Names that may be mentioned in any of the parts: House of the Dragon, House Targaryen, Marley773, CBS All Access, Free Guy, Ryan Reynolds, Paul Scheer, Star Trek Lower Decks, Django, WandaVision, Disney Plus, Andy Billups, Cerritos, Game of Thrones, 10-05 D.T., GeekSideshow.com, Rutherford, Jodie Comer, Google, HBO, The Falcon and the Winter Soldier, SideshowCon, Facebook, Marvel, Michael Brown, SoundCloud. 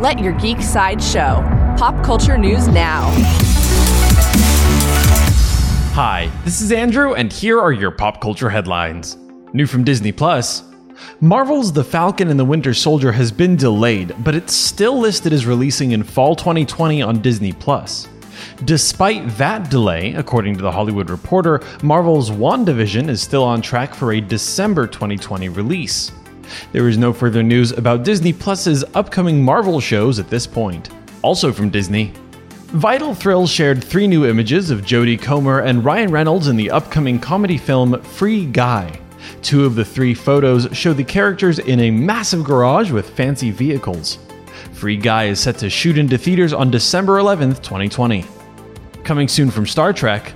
Let your geek side show. Pop culture news now. Hi, this is Andrew, and here are your pop culture headlines. New from Disney Plus. Marvel's The Falcon and the Winter Soldier has been delayed, but it's still listed as releasing in fall 2020 on Disney Plus. Despite that delay, according to The Hollywood Reporter, Marvel's WandaVision is still on track for a December 2020 release. There is no further news about Disney Plus's upcoming Marvel shows at this point. Also from Disney, Vital Thrill shared 3 new images of Jodie Comer and Ryan Reynolds in the upcoming comedy film Free Guy. 2 of the 3 photos show the characters in a massive garage with fancy vehicles. Free Guy is set to shoot into theaters on December 11th, 2020. Coming soon from Star Trek.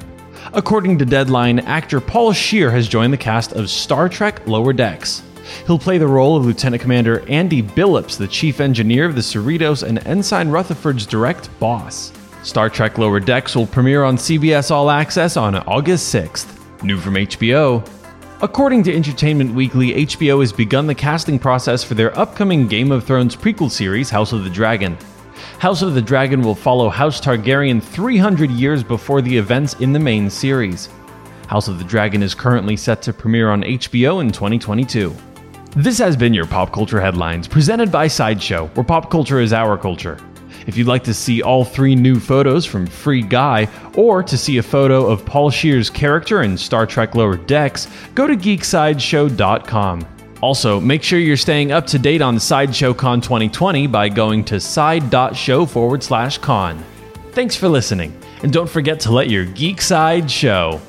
According to Deadline, actor Paul Scheer has joined the cast of Star Trek Lower Decks. He'll play the role of Lieutenant Commander Andy Billups, the chief engineer of the Cerritos and Ensign Rutherford's direct boss. Star Trek Lower Decks will premiere on CBS All Access on August 6th. New from HBO. According to Entertainment Weekly, HBO has begun the casting process for their upcoming Game of Thrones prequel series, House of the Dragon. House of the Dragon will follow House Targaryen 300 years before the events in the main series. House of the Dragon is currently set to premiere on HBO in 2022. This has been your Pop Culture Headlines, presented by Sideshow, where pop culture is our culture. If you'd like to see all 3 new photos from Free Guy, or to see a photo of Paul Scheer's character in Star Trek Lower Decks, go to GeekSideshow.com. Also, make sure you're staying up to date on SideshowCon 2020 by going to side.show/con. Thanks for listening, and don't forget to let your geek side show.